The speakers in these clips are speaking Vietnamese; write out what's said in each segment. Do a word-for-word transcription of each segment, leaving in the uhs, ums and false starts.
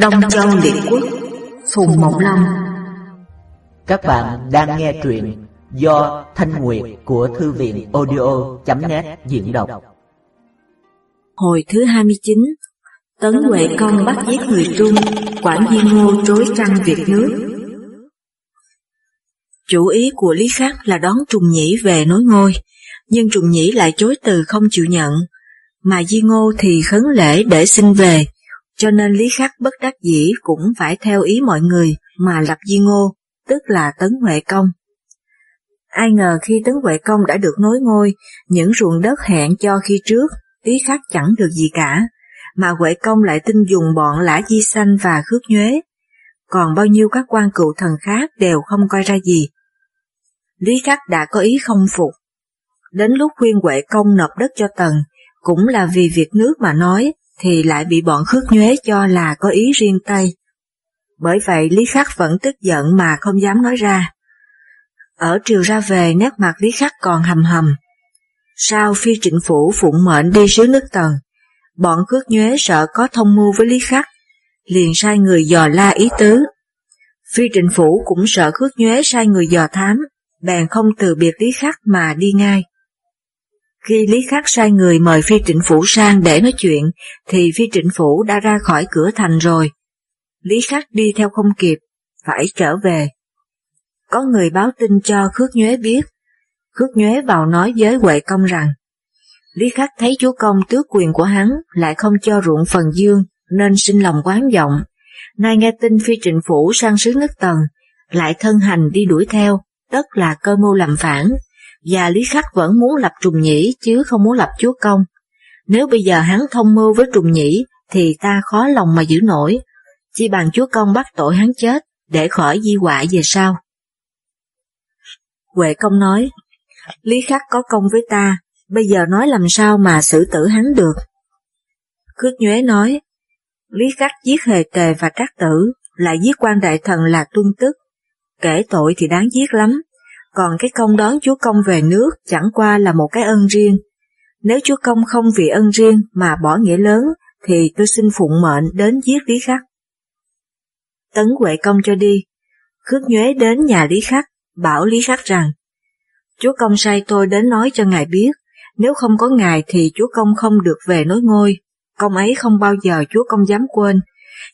Đông Châu Liệt Quốc, Phùng Mộng Long. Các bạn đang nghe truyện do Thanh Nguyệt của Thư viện audio chấm net diễn đọc. Hồi thứ hai mươi chín, Tấn Huệ Công bắt giết người Trung, Quản Di Ngô trối trăng việc nước. Chủ ý của Lý Khắc là đón Trùng Nhĩ về nối ngôi, nhưng Trùng Nhĩ lại chối từ không chịu nhận, mà Di Ngô thì khấn lễ để xin về, cho nên Lý Khắc bất đắc dĩ cũng phải theo ý mọi người mà lập Di Ngô, tức là Tấn Huệ Công. Ai ngờ khi Tấn Huệ Công đã được nối ngôi, những ruộng đất hẹn cho khi trước, Lý Khắc chẳng được gì cả, mà Huệ Công lại tin dùng bọn Lã Di Sanh và Khước Nhuế, còn bao nhiêu các quan cựu thần khác đều không coi ra gì. Lý Khắc đã có ý không phục. Đến lúc khuyên Huệ Công nộp đất cho Tần, cũng là vì việc nước mà nói, thì lại bị bọn Khước Nhuế cho là có ý riêng Tây. Bởi vậy Lý Khắc vẫn tức giận mà không dám nói ra. Ở triều ra về, nét mặt Lý Khắc còn hầm hầm. Sau Phi Trịnh Phủ phụng mệnh đi sứ nước Tần, bọn Khước Nhuế sợ có thông mưu với Lý Khắc, liền sai người dò la ý tứ. Phi Trịnh Phủ cũng sợ Khước Nhuế sai người dò thám, bèn không từ biệt Lý Khắc mà đi ngay. Khi Lý Khắc sai người mời Phi Trịnh Phủ sang để nói chuyện, thì Phi Trịnh Phủ đã ra khỏi cửa thành rồi. Lý Khắc đi theo không kịp, phải trở về. Có người báo tin cho Khước Nhuế biết. Khước Nhuế vào nói với Huệ Công rằng, Lý Khắc thấy chúa công tước quyền của hắn, lại không cho ruộng phần dương, nên sinh lòng oán vọng. Nay nghe tin Phi Trịnh Phủ sang sứ nước Tần, lại thân hành đi đuổi theo, tất là cơ mưu làm phản. Và Lý Khắc vẫn muốn lập Trùng Nhĩ chứ không muốn lập chúa công. Nếu bây giờ hắn thông mưu với Trùng Nhĩ thì ta khó lòng mà giữ nổi, chi bằng chúa công bắt tội hắn chết để khỏi di họa về sau. Huệ Công nói, Lý Khắc có công với ta, bây giờ nói làm sao mà xử tử hắn được. Khước Nhuế nói, Lý Khắc giết Hề Tề và Trác Tử, lại giết quan đại thần là Tuân Tức, kể tội thì đáng giết lắm. Còn cái công đón chúa công về nước chẳng qua là một cái ân riêng. Nếu chúa công không vì ân riêng mà bỏ nghĩa lớn, thì tôi xin phụng mệnh đến giết Lý Khắc. Tấn Huệ Công cho đi. Khước Nhuế đến nhà Lý Khắc, bảo Lý Khắc rằng, chúa công sai tôi đến nói cho ngài biết, nếu không có ngài thì chúa công không được về nối ngôi. Công ấy không bao giờ chúa công dám quên,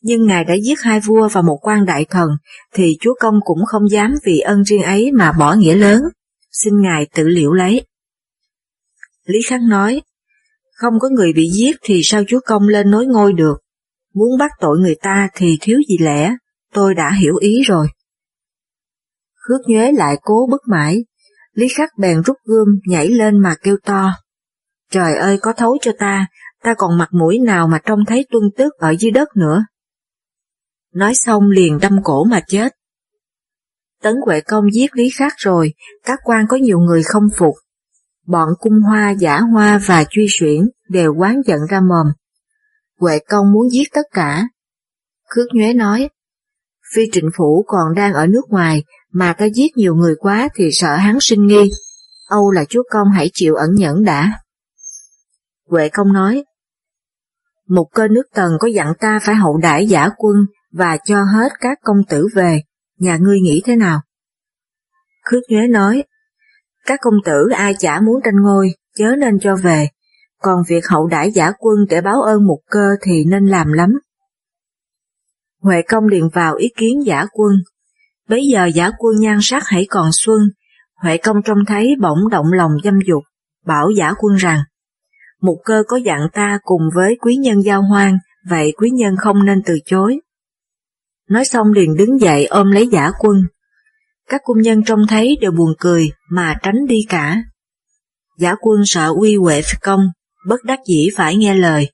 nhưng ngài đã giết hai vua và một quan đại thần, thì chúa công cũng không dám vì ân riêng ấy mà bỏ nghĩa lớn, xin ngài tự liệu lấy. Lý Khắc nói, không có người bị giết thì sao chúa công lên nối ngôi được, muốn bắt tội người ta thì thiếu gì lẽ, tôi đã hiểu ý rồi. Khước Nhuế lại cố bức mãi, Lý Khắc bèn rút gươm nhảy lên mà kêu to, trời ơi có thấu cho ta, ta còn mặt mũi nào mà trông thấy Tuân Tước ở dưới đất nữa. Nói xong liền đâm cổ mà chết. Tấn Huệ Công giết Lý Khắc rồi, các quan có nhiều người không phục. Bọn Cung Hoa, Giả Hoa và Chuyên Xuyển đều oán giận ra mồm. Huệ Công muốn giết tất cả. Khước Nhuế nói, Phi Trịnh Phủ còn đang ở nước ngoài, mà ta giết nhiều người quá thì sợ hắn sinh nghi. Âu là chúa công hãy chịu ẩn nhẫn đã. Huệ Công nói, một cơ nước Tần có dặn ta phải hậu đãi giả quân và cho hết các công tử về, nhà ngươi nghĩ thế nào? Khước Nhuế nói, các công tử ai chả muốn tranh ngôi, chớ nên cho về, còn việc hậu đãi giả quân để báo ơn một cơ thì nên làm lắm. Huệ Công liền vào ý kiến giả quân. Bấy giờ giả quân nhan sắc hãy còn xuân, Huệ Công trông thấy bỗng động lòng dâm dục, bảo giả quân rằng, một cơ có dặn ta cùng với quý nhân giao hoang, vậy quý nhân không nên từ chối. Nói xong liền đứng dậy ôm lấy giả quân. Các cung nhân trông thấy đều buồn cười mà tránh đi cả. Giả quân sợ uy Huệ Công, bất đắc dĩ phải nghe lời.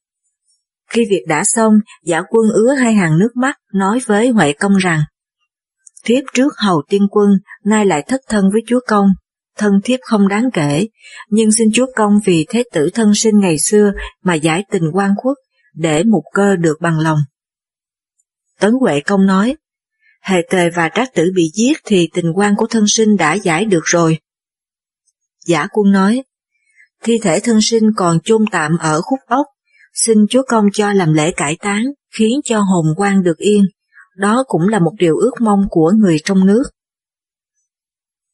Khi việc đã xong, giả quân ứa hai hàng nước mắt nói với Huệ Công rằng, thiếp trước hầu tiên quân, nay lại thất thân với chúa công. Thân thiếp không đáng kể, nhưng xin chúa công vì thế tử thân sinh ngày xưa mà giải tình oan khuất, để mục cơ được bằng lòng. Tấn Huệ Công nói, Hề Tề và Trác Tử bị giết thì tình oan của thân sinh đã giải được rồi. Giả quân nói, thi thể thân sinh còn chôn tạm ở khúc ốc, xin chúa công cho làm lễ cải táng, khiến cho hồn quan được yên, đó cũng là một điều ước mong của người trong nước.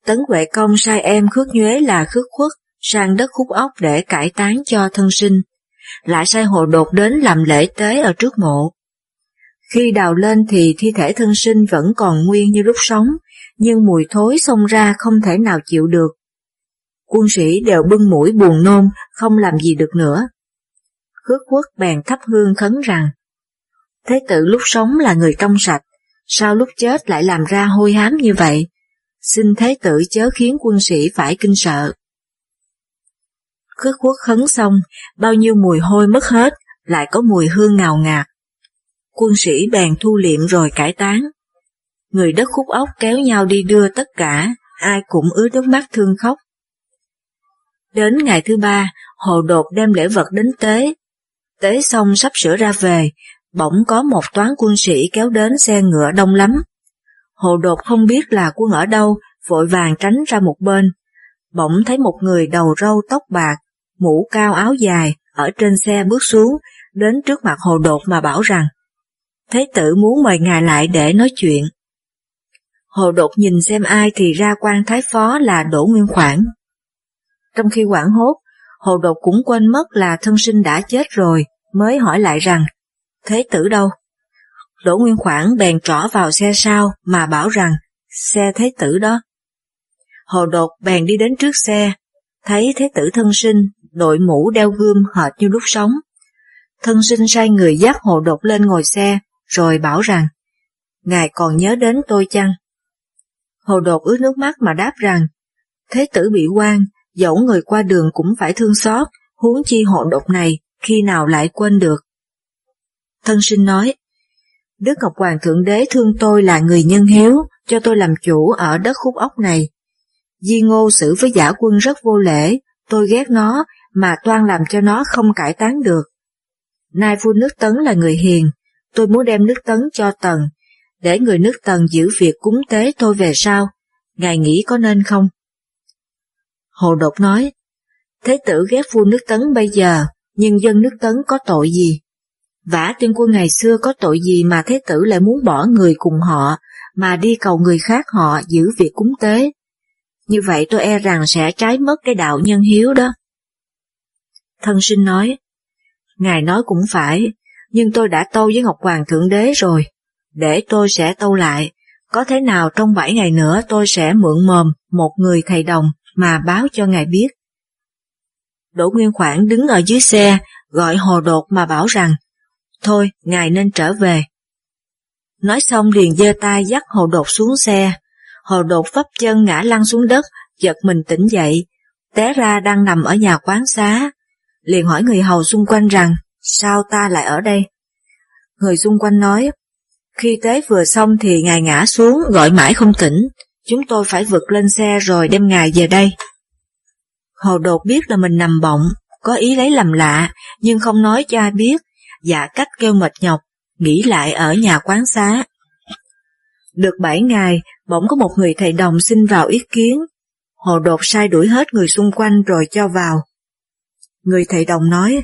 Tấn Huệ Công sai em Khước Nhuế là Khước Khuất sang đất Khúc Ốc để cải táng cho thân sinh, lại sai Hồ Đột đến làm lễ tế ở trước mộ. Khi đào lên thì thi thể thân sinh vẫn còn nguyên như lúc sống, nhưng mùi thối xông ra không thể nào chịu được. Quân sĩ đều bưng mũi buồn nôn, không làm gì được nữa. Khước Quốc bèn thắp hương khấn rằng, Thế tử lúc sống là người trong sạch, sao lúc chết lại làm ra hôi hám như vậy? Xin Thế tử chớ khiến quân sĩ phải kinh sợ. Khước Quốc khấn xong, bao nhiêu mùi hôi mất hết, lại có mùi hương ngào ngạt. Quân sĩ bèn thu liệm rồi cải táng. Người đất Khúc Ốc kéo nhau đi đưa tất cả, ai cũng ứa nước mắt thương khóc. Đến ngày thứ ba, Hồ Đột đem lễ vật đến tế. Tế xong sắp sửa ra về, bỗng có một toán quân sĩ kéo đến xe ngựa đông lắm. Hồ Đột không biết là quân ở đâu, vội vàng tránh ra một bên. Bỗng thấy một người đầu râu tóc bạc, mũ cao áo dài, ở trên xe bước xuống, đến trước mặt Hồ Đột mà bảo rằng, Thế tử muốn mời ngài lại để nói chuyện. Hồ Đột nhìn xem ai thì ra quan thái phó là Đỗ Nguyên Khoản. Trong khi hoảng hốt, Hồ Đột cũng quên mất là thân sinh đã chết rồi, mới hỏi lại rằng, Thế tử đâu? Đỗ Nguyên Khoản bèn trỏ vào xe sau mà bảo rằng, xe Thế tử đó. Hồ Đột bèn đi đến trước xe, thấy Thế tử thân sinh, đội mũ đeo gươm hệt như lúc sống. Thân sinh sai người dắt Hồ Đột lên ngồi xe, rồi bảo rằng, Ngài còn nhớ đến tôi chăng? Hồ Đột ướt nước mắt mà đáp rằng, Thế tử bị oan, dẫu người qua đường cũng phải thương xót, huống chi Hồ Đột này, khi nào lại quên được. Thân sinh nói, Đức Ngọc Hoàng Thượng Đế thương tôi là người nhân hiếu, cho tôi làm chủ ở đất Khúc Ốc này. Di Ngô xử với Giả Quân rất vô lễ, tôi ghét nó, mà toan làm cho nó không cải tán được. Nay vua nước Tấn là người hiền, tôi muốn đem nước Tấn cho Tần, để người nước Tần giữ việc cúng tế tôi về sau, ngài nghĩ có nên không? Hồ Đột nói, Thế tử ghét vua nước Tấn bây giờ, nhưng dân nước Tấn có tội gì? Vả tuyên quân ngày xưa có tội gì mà Thế tử lại muốn bỏ người cùng họ, mà đi cầu người khác họ giữ việc cúng tế? Như vậy tôi e rằng sẽ trái mất cái đạo nhân hiếu đó. Thân sinh nói, Ngài nói cũng phải, nhưng tôi đã tâu với Ngọc Hoàng Thượng Đế rồi, để tôi sẽ tâu lại, có thế nào trong bảy ngày nữa tôi sẽ mượn mồm một người thầy đồng mà báo cho Ngài biết. Đỗ Nguyên Khoản đứng ở dưới xe, gọi Hồ Đột mà bảo rằng, Thôi, Ngài nên trở về. Nói xong liền giơ tay dắt Hồ Đột xuống xe, Hồ Đột vấp chân ngã lăn xuống đất, giật mình tỉnh dậy, té ra đang nằm ở nhà quán xá. Liền hỏi người hầu xung quanh rằng, sao ta lại ở đây? Người xung quanh nói, khi tế vừa xong thì ngài ngã xuống, gọi mãi không tỉnh, chúng tôi phải vực lên xe rồi đem ngài về đây. Hồ Đột biết là mình nằm bọng, có ý lấy làm lạ, nhưng không nói cho ai biết, giả cách kêu mệt nhọc, nghỉ lại ở nhà quán xá. Được bảy ngày, bỗng có một người thầy đồng xin vào ý kiến, Hồ Đột sai đuổi hết người xung quanh rồi cho vào. Người thầy đồng nói,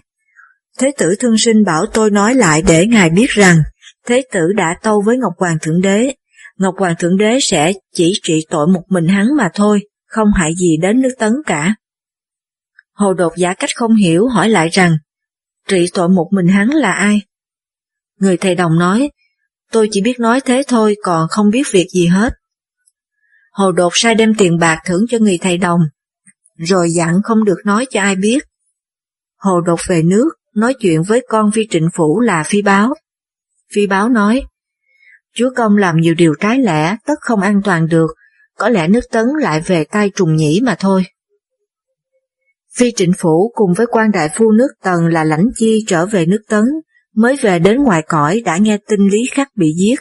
Thế tử thương sinh bảo tôi nói lại để ngài biết rằng, Thế tử đã tâu với Ngọc Hoàng Thượng Đế, Ngọc Hoàng Thượng Đế sẽ chỉ trị tội một mình hắn mà thôi, không hại gì đến nước Tấn cả. Hồ Đột giả cách không hiểu hỏi lại rằng, trị tội một mình hắn là ai? Người thầy đồng nói, tôi chỉ biết nói thế thôi còn không biết việc gì hết. Hồ Đột sai đem tiền bạc thưởng cho người thầy đồng, rồi dặn không được nói cho ai biết. Hồ Đột về nước, nói chuyện với con Phi Trịnh Phủ là Phi Báo. Phi Báo nói, Chúa Công làm nhiều điều trái lẽ, tất không an toàn được, có lẽ nước Tấn lại về tay Trùng Nhĩ mà thôi. Phi Trịnh Phủ cùng với quan đại phu nước Tần là Lãnh Chi trở về nước Tấn, mới về đến ngoài cõi đã nghe tin Lý Khắc bị giết.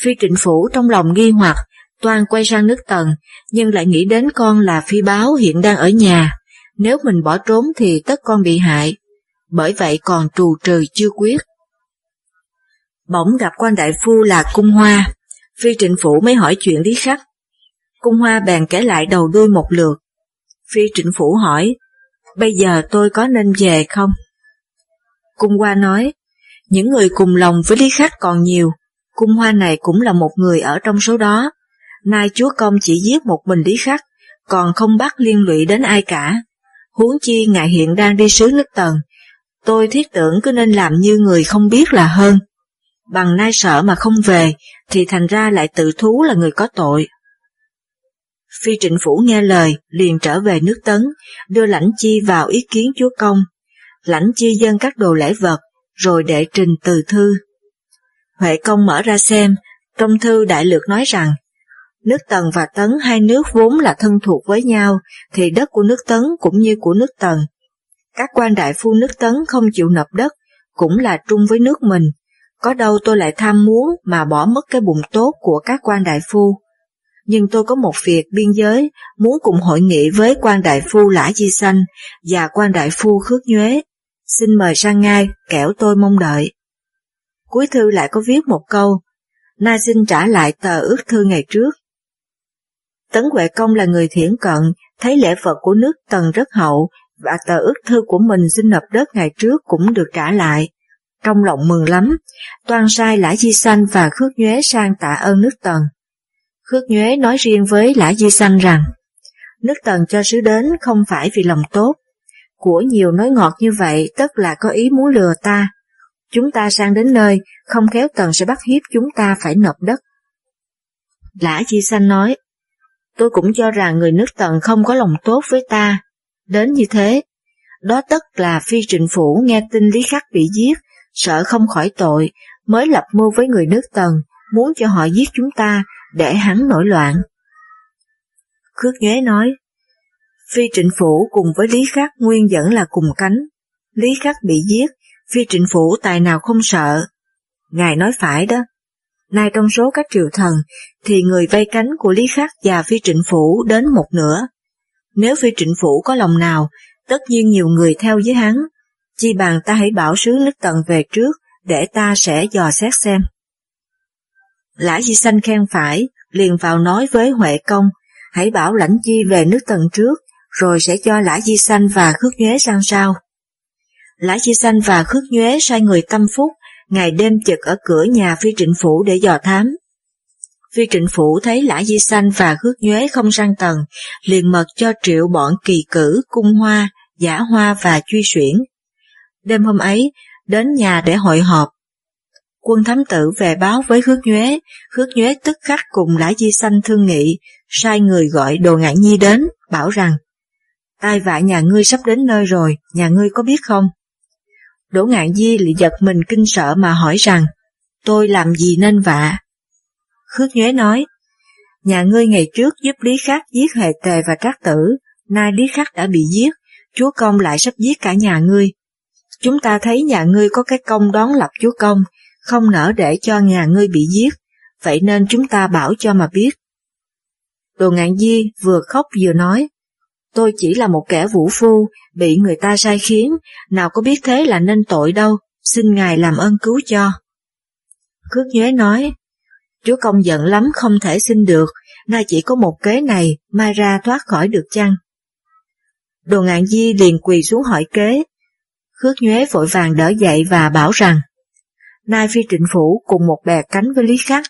Phi Trịnh Phủ trong lòng nghi hoặc, toan quay sang nước Tần, nhưng lại nghĩ đến con là Phi Báo hiện đang ở nhà. Nếu mình bỏ trốn thì tất con bị hại, bởi vậy còn trù trừ chưa quyết. Bỗng gặp quan đại phu là Cung Hoa, Phi Trịnh Phủ mới hỏi chuyện Lý Khắc. Cung Hoa bèn kể lại đầu đuôi một lượt. Phi Trịnh Phủ hỏi, bây giờ tôi có nên về không? Cung Hoa nói, Những người cùng lòng với Lý Khắc còn nhiều, Cung Hoa này cũng là một người ở trong số đó. Nay chúa công chỉ giết một mình Lý Khắc, còn không bắt liên lụy đến ai cả. Huống chi ngài hiện đang đi sứ nước Tần, tôi thiết tưởng cứ nên làm như người không biết là hơn. Bằng nay sợ mà không về, thì thành ra lại tự thú là người có tội. Phi Trịnh Phủ nghe lời, liền trở về nước Tấn, đưa Lãnh Chi vào ý kiến chúa công. Lãnh Chi dâng các đồ lễ vật, rồi đệ trình từ thư. Huệ Công mở ra xem, trong thư đại lược nói rằng, nước Tần và Tấn hai nước vốn là thân thuộc với nhau, thì đất của nước Tấn cũng như của nước Tần. Các quan đại phu nước Tấn không chịu nộp đất, cũng là trung với nước mình, có đâu tôi lại tham muốn mà bỏ mất cái bụng tốt của các quan đại phu. Nhưng tôi có một việc biên giới, muốn cùng hội nghị với quan đại phu Lã Di Sanh và quan đại phu Khước Nhuế, xin mời sang ngay, kẻo tôi mong đợi. Cuối thư lại có viết một câu, nay xin trả lại tờ ước thư ngày trước. Tấn Huệ Công là người thiển cận, thấy lễ vật của nước Tần rất hậu, và tờ ước thư của mình xin nộp đất ngày trước cũng được trả lại. Trong lòng mừng lắm, toan sai Lã Di Sanh và Khước Nhuế sang tạ ơn nước Tần. Khước Nhuế nói riêng với Lã Di Sanh rằng, nước Tần cho sứ đến không phải vì lòng tốt, của nhiều nói ngọt như vậy tất là có ý muốn lừa ta. Chúng ta sang đến nơi, không khéo Tần sẽ bắt hiếp chúng ta phải nộp đất. Lã Di Sanh nói, tôi cũng cho rằng người nước Tần không có lòng tốt với ta, đến như thế. Đó tất là Phi Trịnh Phủ nghe tin Lý Khắc bị giết, sợ không khỏi tội, mới lập mưu với người nước Tần, muốn cho họ giết chúng ta, để hắn nổi loạn. Khước Nhuế nói, Phi Trịnh Phủ cùng với Lý Khắc nguyên vẫn là cùng cánh. Lý Khắc bị giết, Phi Trịnh Phủ tài nào không sợ. Ngài nói phải đó. Nay trong số các triều thần, thì người vây cánh của Lý Khắc và Phi Trịnh Phủ đến một nửa. Nếu Phi Trịnh Phủ có lòng nào, tất nhiên nhiều người theo với hắn. Chi bằng ta hãy bảo sứ nước Tần về trước, để ta sẽ dò xét xem. Lã Di Sanh khen phải, liền vào nói với Huệ Công, hãy bảo Lãnh Chi về nước Tần trước, rồi sẽ cho Lã Di Sanh và Khước Nhuế sang sau. Lã Di Sanh và Khước Nhuế sai người tâm phúc, ngày đêm trực ở cửa nhà Phi Trịnh Phủ để dò thám. Phi Trịnh Phủ thấy Lã Di Sanh và Khước Nhuế không sang Tần, liền mật cho triệu bọn Kỳ Cử, Cung Hoa, Giả Hoa và Chuyên Xuyển. Đêm hôm ấy, đến nhà để hội họp. Quân thám tử về báo với Khước Nhuế, Khước Nhuế tức khắc cùng Lã Di Sanh thương nghị, sai người gọi Đồ Ngạn Nhi đến, bảo rằng, tai vạ nhà ngươi sắp đến nơi rồi, nhà ngươi có biết không? Đỗ Ngạn Nhi lại giật mình kinh sợ mà hỏi rằng, tôi làm gì nên vạ? Khước Nhuế nói, nhà ngươi ngày trước giúp Lý Khắc giết Hề Tề và Trác Tử, nay Lý Khắc đã bị giết, chúa công lại sắp giết cả nhà ngươi. Chúng ta thấy nhà ngươi có cái công đón lập chúa công, không nỡ để cho nhà ngươi bị giết, vậy nên chúng ta bảo cho mà biết. Đồ Ngạn Di vừa khóc vừa nói, tôi chỉ là một kẻ vũ phu, bị người ta sai khiến, nào có biết thế là nên tội đâu, xin ngài làm ơn cứu cho. Khước Nhuế nói, chúa công giận lắm không thể xin được, nay chỉ có một kế này, mai ra thoát khỏi được chăng? Đồ Ngạn Di liền quỳ xuống hỏi kế. Khước Nhuế vội vàng đỡ dậy và bảo rằng, nay Phi Trịnh Phủ cùng một bè cánh với Lý Khắc,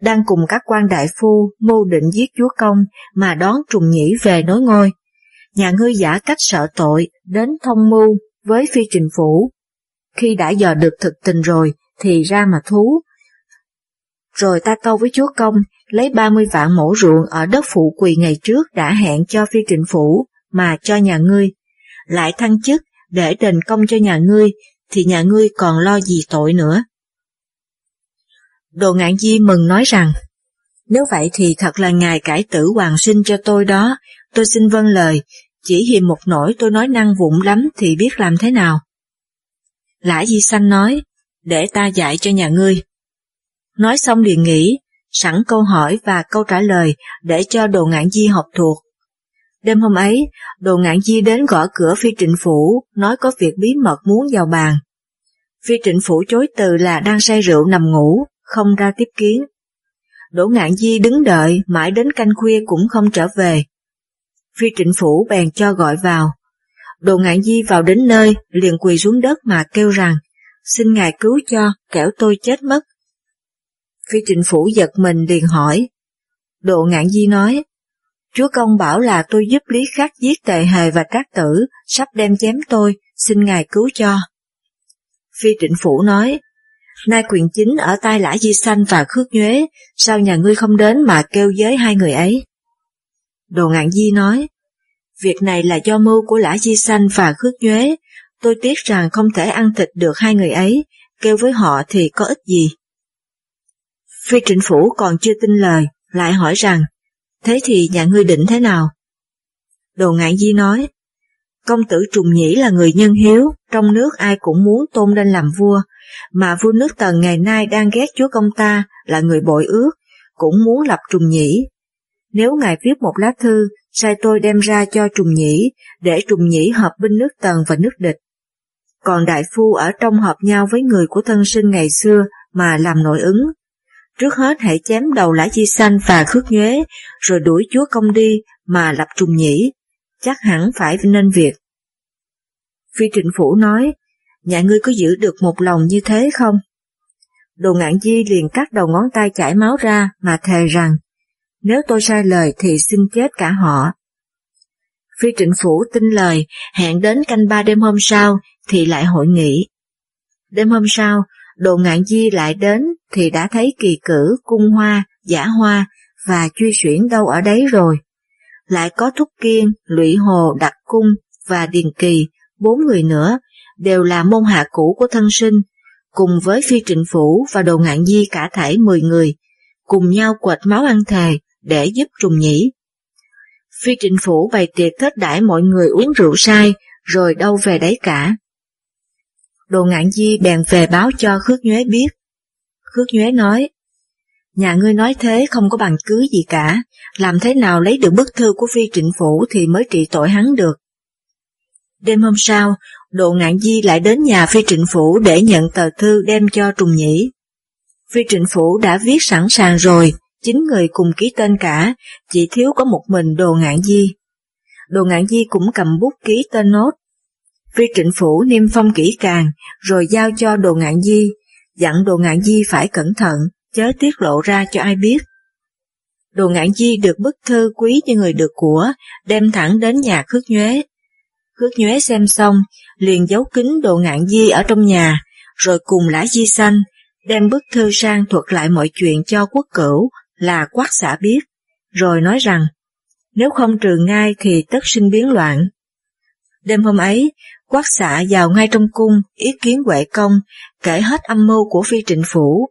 đang cùng các quan đại phu mưu định giết chúa công mà đón Trùng Nhĩ về nối ngôi. Nhà ngươi giả cách sợ tội, đến thông mưu với Phi Trịnh Phủ. Khi đã dò được thực tình rồi, thì ra mà thú. Rồi ta câu với chúa công, lấy ba mươi vạn mẫu ruộng ở đất phụ quỳ ngày trước đã hẹn cho Phi Trịnh Phủ, mà cho nhà ngươi. Lại thăng chức, để đền công cho nhà ngươi, thì nhà ngươi còn lo gì tội nữa. Đồ Ngạn Di mừng nói rằng, nếu vậy thì thật là ngài cải tử hoàng sinh cho tôi đó, tôi xin vâng lời, chỉ hiềm một nỗi tôi nói năng vụng lắm thì biết làm thế nào. Lã Di Sanh nói, để ta dạy cho nhà ngươi. Nói xong liền nghĩ, sẵn câu hỏi và câu trả lời để cho Đồ Ngạn Di học thuộc. Đêm hôm ấy, Đồ Ngạn Di đến gõ cửa Phi Trịnh Phủ, nói có việc bí mật muốn vào bàn. Phi Trịnh Phủ chối từ là đang say rượu nằm ngủ, không ra tiếp kiến. Đỗ Ngạn Di đứng đợi, mãi đến canh khuya cũng không trở về. Phi Trịnh Phủ bèn cho gọi vào. Đồ Ngạn Di vào đến nơi, liền quỳ xuống đất mà kêu rằng, xin ngài cứu cho, kẻo tôi chết mất. Phi Trịnh Phủ giật mình liền hỏi. Đồ Ngạn Di nói, chúa công bảo là tôi giúp Lý Khắc giết Tề Hề và Trác Tử, sắp đem chém tôi, xin ngài cứu cho. Phi Trịnh Phủ nói, nay quyền chính ở tay Lã Di Sanh và Khước Nhuế, sao nhà ngươi không đến mà kêu giới hai người ấy? Đồ Ngạn Di nói, việc này là do mưu của Lã Di Sanh và Khước Nhuế, tôi tiếc rằng không thể ăn thịt được hai người ấy, kêu với họ thì có ích gì. Phi Trịnh Phủ còn chưa tin lời, lại hỏi rằng, thế thì nhà ngươi định thế nào? Đồ Ngạn Di nói, công tử Trùng Nhĩ là người nhân hiếu, trong nước ai cũng muốn tôn lên làm vua, mà vua nước Tần ngày nay đang ghét chúa công ta là người bội ước, cũng muốn lập Trùng Nhĩ. Nếu ngài viết một lá thư, sai tôi đem ra cho Trùng Nhĩ, để Trùng Nhĩ hợp binh nước Tần và nước địch. Còn đại phu ở trong hợp nhau với người của thân sinh ngày xưa mà làm nội ứng. Trước hết hãy chém đầu Lã Di Sanh và Khước Nhuế, rồi đuổi chúa công đi mà lập Trùng Nhĩ, chắc hẳn phải nên việc. Phi Trịnh Phủ nói, nhà ngươi có giữ được một lòng như thế không? Đồ Ngạn Di liền cắt đầu ngón tay chảy máu ra mà thề rằng, nếu tôi sai lời thì xin chết cả họ. Phi Trịnh Phủ tin lời, hẹn đến canh ba đêm hôm sau thì lại hội nghị. Đêm hôm sau, Đồ Ngạn Di lại đến thì đã thấy Kỳ Cử, Cung Hoa, Giả Hoa và Chuyên Xuyển đâu ở đấy rồi. Lại có Thúc Kiên, Lụy Hồ, Đặc Cung và Điền Kỳ, bốn người nữa, đều là môn hạ cũ của thân sinh, cùng với Phi Trịnh Phủ và Đồ Ngạn Di cả thảy mười người, cùng nhau quệt máu ăn thề để giúp Trùng Nhĩ. Phi Trịnh Phủ bày tiệc thết đãi mọi người uống rượu say, rồi đâu về đấy cả. Đồ Ngạn Di bèn về báo cho Khước Nhuế biết. Khước Nhuế nói, nhà ngươi nói thế không có bằng cứ gì cả, làm thế nào lấy được bức thư của Phi Trịnh Phủ thì mới trị tội hắn được. Đêm hôm sau, Đồ Ngạn Di lại đến nhà Phi Trịnh Phủ để nhận tờ thư đem cho Trùng Nhĩ. Phi Trịnh Phủ đã viết sẵn sàng rồi, chín người cùng ký tên cả, chỉ thiếu có một mình Đồ Ngạn Di. Đồ Ngạn Di cũng cầm bút ký tên nốt. Phi Trịnh Phủ niêm phong kỹ càng, rồi giao cho Đồ Ngạn Di, dặn Đồ Ngạn Di phải cẩn thận, chớ tiết lộ ra cho ai biết. Đồ Ngạn Di được bức thư quý cho người được của, đem thẳng đến nhà Khước Nhuế. Khước Nhuế xem xong, liền giấu kín Đồ Ngạn Di ở trong nhà, rồi cùng Lã Di Sanh, đem bức thư sang thuật lại mọi chuyện cho Quốc Cửu là Quát Xã biết, rồi nói rằng, nếu không trừ ngay thì tất sinh biến loạn. Đêm hôm ấy, Quát Xã vào ngay trong cung, ý kiến Huệ Công, kể hết âm mưu của Phi Trịnh Phủ,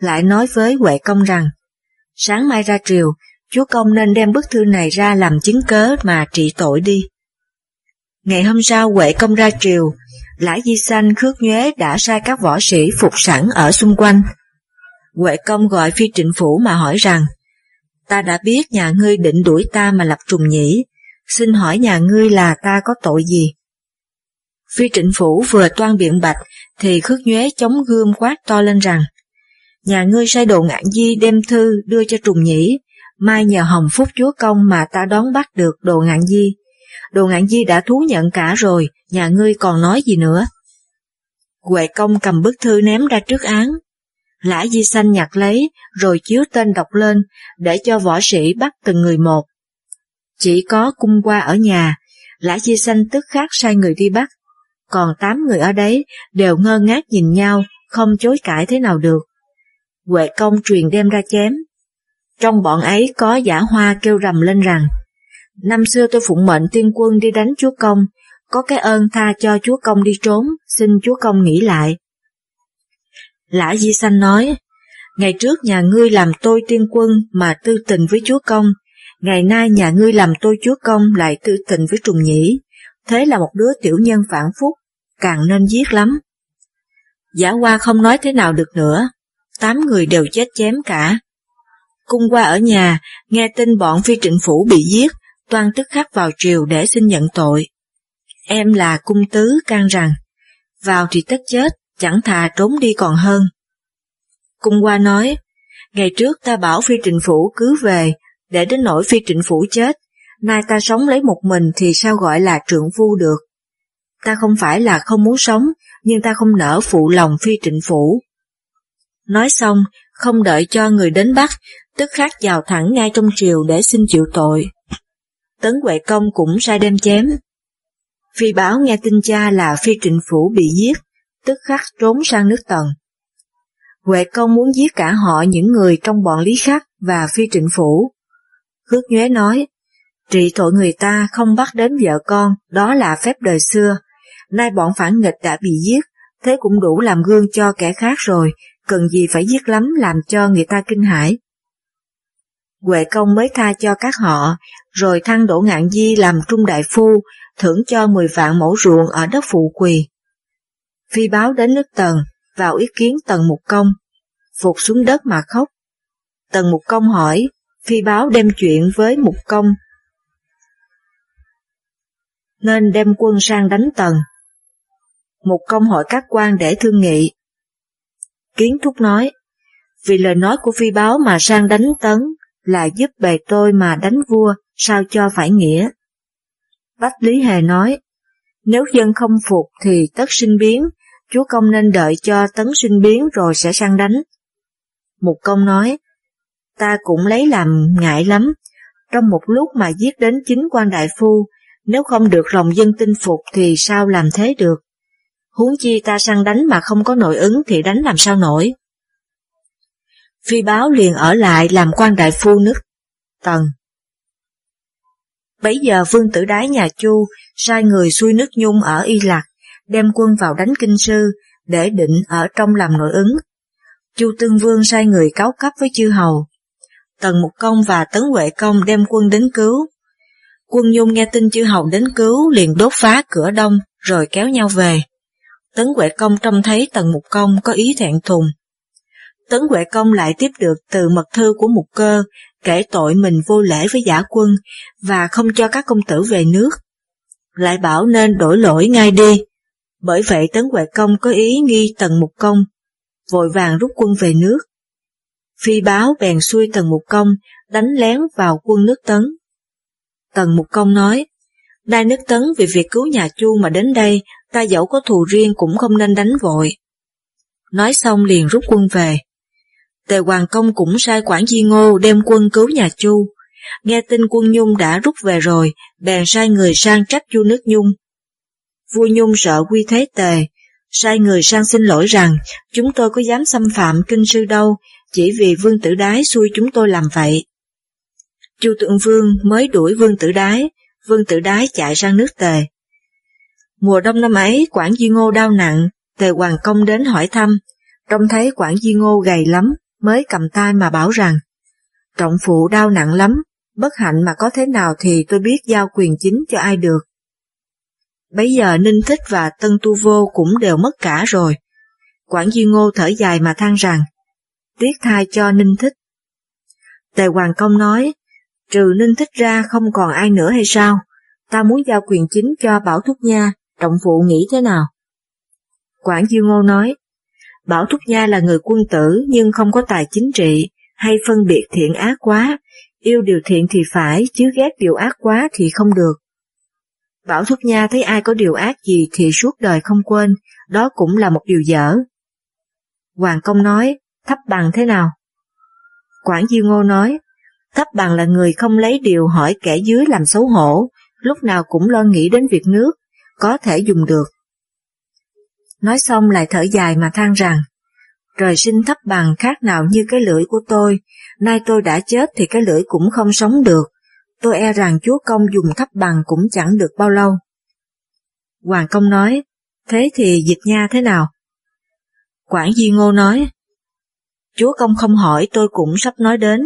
lại nói với Huệ Công rằng, sáng mai ra triều, chúa công nên đem bức thư này ra làm chứng cớ mà trị tội đi. Ngày hôm sau Huệ Công ra triều, Lã Di Sanh, Khước Nhuế đã sai các võ sĩ phục sẵn ở xung quanh. Huệ Công gọi Phi Trịnh Phủ mà hỏi rằng, ta đã biết nhà ngươi định đuổi ta mà lập Trùng Nhĩ, xin hỏi nhà ngươi là ta có tội gì? Phi Trịnh Phủ vừa toan biện bạch, thì Khước Nhuế chống gươm quát to lên rằng, nhà ngươi sai Đồ Ngạn Di đem thư đưa cho Trùng Nhĩ, mai nhờ hồng phúc chúa công mà ta đón bắt được Đồ Ngạn Di. Đồ Ngạn Di đã thú nhận cả rồi, nhà ngươi còn nói gì nữa? Huệ Công cầm bức thư ném ra trước án. Lã Di Sanh nhặt lấy, rồi chiếu tên đọc lên, để cho võ sĩ bắt từng người một. Chỉ có Cung Hoa ở nhà, Lã Di Sanh tức khắc sai người đi bắt. Còn tám người ở đấy đều ngơ ngác nhìn nhau, không chối cãi thế nào được. Huệ Công truyền đem ra chém. Trong bọn ấy có Giả Hoa kêu rầm lên rằng, năm xưa tôi phụng mệnh tiên quân đi đánh chúa công, có cái ơn tha cho chúa công đi trốn, xin chúa công nghĩ lại. Lã Di Sanh nói, ngày trước nhà ngươi làm tôi tiên quân mà tư tình với chúa công, ngày nay nhà ngươi làm tôi chúa công lại tư tình với Trùng Nhĩ, thế là một đứa tiểu nhân phản phúc, càng nên giết lắm. Giả Hoa không nói thế nào được nữa, tám người đều chết chém cả. Cung Hoa ở nhà, nghe tin bọn Phi Trịnh Phủ bị giết, toan tức khắc vào triều để xin nhận tội. Em là cung tứ can rằng, vào thì tất chết, chẳng thà trốn đi còn hơn. Cung Hoa nói, ngày trước ta bảo Phi Trịnh Phủ cứ về, để đến nỗi Phi Trịnh Phủ chết, nay ta sống lấy một mình thì sao gọi là trượng phu được. Ta không phải là không muốn sống, nhưng ta không nỡ phụ lòng Phi Trịnh Phủ. Nói xong, không đợi cho người đến bắt, Tức Khắc vào thẳng ngay trong triều để xin chịu tội. Tấn Huệ Công cũng sai đem chém. Phi Báo nghe tin cha là Phi Trịnh Phủ bị giết, Tức Khắc trốn sang nước Tần. Huệ Công muốn giết cả họ những người trong bọn Lý Khắc và Phi Trịnh Phủ. Khước Nhuế nói, trị tội người ta không bắt đến vợ con, đó là phép đời xưa. Nay bọn phản nghịch đã bị giết, thế cũng đủ làm gương cho kẻ khác rồi, cần gì phải giết lắm làm cho người ta kinh hãi. Huệ Công mới tha cho các họ, rồi thăng Đỗ Ngạn Di làm trung đại phu, thưởng cho mười vạn mẫu ruộng ở đất Phụ Quỳ. Phi Báo đến nước Tần, vào ý kiến Tần Mục Công, phục xuống đất mà khóc. Tần Mục Công hỏi, Phi Báo đem chuyện với Mục Công, nên đem quân sang đánh Tần. Mục Công hỏi các quan để thương nghị. Kiến Thúc nói, vì lời nói của Phi Báo mà sang đánh Tấn là giúp bề tôi mà đánh vua, sao cho phải nghĩa. Bách Lý Hề nói, nếu dân không phục thì tất sinh biến, chúa công nên đợi cho Tấn sinh biến rồi sẽ sang đánh. Mục Công nói, ta cũng lấy làm ngại lắm, trong một lúc mà giết đến chính quan đại phu, nếu không được lòng dân tin phục thì sao làm thế được. Huống chi ta sang đánh mà không có nội ứng thì đánh làm sao nổi. Phi Báo liền ở lại làm quan đại phu nước Tần. Bấy giờ Vương Tử Đái nhà Chu sai người xuôi nước Nhung ở Y Lạc, đem quân vào đánh Kinh Sư, để Định ở trong làm nội ứng. Chu Tương Vương sai người cáo cấp với chư hầu. Tần Mục Công và Tấn Huệ Công đem quân đến cứu. Quân Nhung nghe tin chư hầu đến cứu liền đốt phá cửa đông, rồi kéo nhau về. Tấn Huệ Công trông thấy Tần Mục Công có ý thẹn thùng. Tấn Huệ Công lại tiếp được từ mật thư của Mục Cơ, kể tội mình vô lễ với Giả Quân và không cho các công tử về nước. Lại bảo nên đổi lỗi ngay đi, bởi vậy Tấn Huệ Công có ý nghi Tần Mục Công, vội vàng rút quân về nước. Phi Báo bèn xuôi Tần Mục Công, đánh lén vào quân nước Tấn. Tần Mục Công nói, nay nước Tấn vì việc cứu nhà Chu mà đến đây, ta dẫu có thù riêng cũng không nên đánh vội. Nói xong liền rút quân về. Tề Hoàn Công cũng sai Quản Di Ngô đem quân cứu nhà Chu. Nghe tin quân Nhung đã rút về rồi, bèn sai người sang trách vua nước Nhung. Vua Nhung sợ quy thế Tề, sai người sang xin lỗi rằng, chúng tôi có dám xâm phạm Kinh Sư đâu, chỉ vì Vương Tử Đái xui chúng tôi làm vậy. Chu Tượng Vương mới đuổi Vương Tử Đái, Vương Tử Đái chạy sang nước Tề. Mùa đông năm ấy, Quản Di Ngô đau nặng, Tề Hoàn Công đến hỏi thăm, trông thấy Quản Di Ngô gầy lắm, mới cầm tay mà bảo rằng, trọng phụ đau nặng lắm, bất hạnh mà có thế nào thì tôi biết giao quyền chính cho ai được. Bấy giờ Ninh Thích và Tân Tu Vô cũng đều mất cả rồi. Quản Di Ngô thở dài mà than rằng, tiếc thay cho Ninh Thích. Tề Hoàn Công nói, trừ Ninh Thích ra không còn ai nữa hay sao, ta muốn giao quyền chính cho Bảo Thúc Nha, trọng phụ nghĩ thế nào? Quản Di Ngô nói, Bảo Thúc Nha là người quân tử nhưng không có tài chính trị, hay phân biệt thiện ác quá, yêu điều thiện thì phải, chứ ghét điều ác quá thì không được. Bảo Thúc Nha thấy ai có điều ác gì thì suốt đời không quên, đó cũng là một điều dở. Hoàng Công nói, Thấp Bằng thế nào? Quản Di Ngô nói, Thấp Bằng là người không lấy điều hỏi kẻ dưới làm xấu hổ, lúc nào cũng lo nghĩ đến việc nước, có thể dùng được. Nói xong lại thở dài mà than rằng, trời sinh Thấp Bằng khác nào như cái lưỡi của tôi, nay tôi đã chết thì cái lưỡi cũng không sống được, tôi e rằng chúa công dùng Thấp Bằng cũng chẳng được bao lâu. Hoàng Công nói, thế thì Dịch Nha thế nào? Quản Di Ngô nói, chúa công không hỏi tôi cũng sắp nói đến,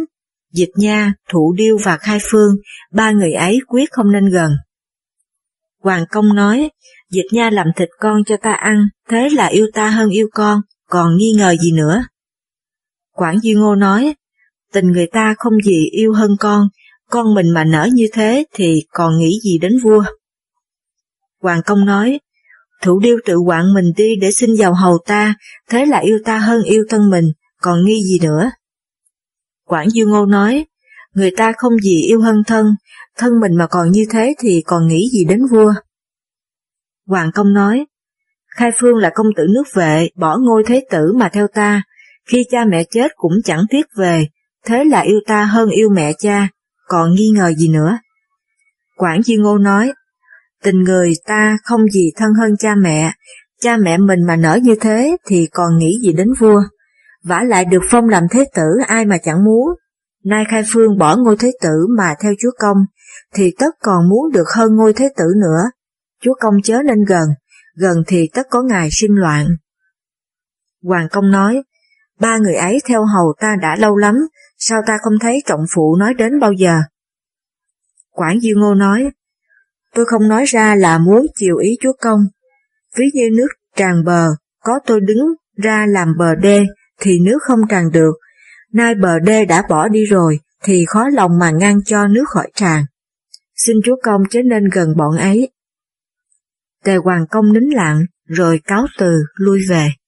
Dịch Nha, Thủ Điêu và Khai Phương, ba người ấy quyết không nên gần. Hoàng Công nói, Dịch Nha làm thịt con cho ta ăn, thế là yêu ta hơn yêu con, còn nghi ngờ gì nữa. Quản Duy Ngô nói, tình người ta không gì yêu hơn con, con mình mà nở như thế thì còn nghĩ gì đến vua. Hoàng Công nói, Thủ Điêu tự quạng mình đi để xin vào hầu ta, thế là yêu ta hơn yêu thân mình, còn nghi gì nữa. Quản Duy Ngô nói, người ta không gì yêu hơn thân, thân mình mà còn như thế thì còn nghĩ gì đến vua. Hoàng Công nói, Khai Phương là công tử nước Vệ, bỏ ngôi thế tử mà theo ta, khi cha mẹ chết cũng chẳng tiếc về, thế là yêu ta hơn yêu mẹ cha, còn nghi ngờ gì nữa. Quản Di Ngô nói, tình người ta không gì thân hơn cha mẹ, cha mẹ mình mà nở như thế thì còn nghĩ gì đến vua, vả lại được phong làm thế tử ai mà chẳng muốn. Nay Khai Phương bỏ ngôi thế tử mà theo chúa công, thì tất còn muốn được hơn ngôi thế tử nữa. Chúa công chớ nên gần, gần thì tất có ngày sinh loạn. Hoàng Công nói, ba người ấy theo hầu ta đã lâu lắm, sao ta không thấy trọng phụ nói đến bao giờ? Quản Diêu Ngô nói, tôi không nói ra là muốn chiều ý chúa công. Ví như nước tràn bờ, có tôi đứng ra làm bờ đê, thì nước không tràn được. Nay bờ đê đã bỏ đi rồi, thì khó lòng mà ngăn cho nước khỏi tràn. Xin chúa công chớ nên gần bọn ấy. Tề Hoàn Công nín lặng, rồi cáo từ, lui về.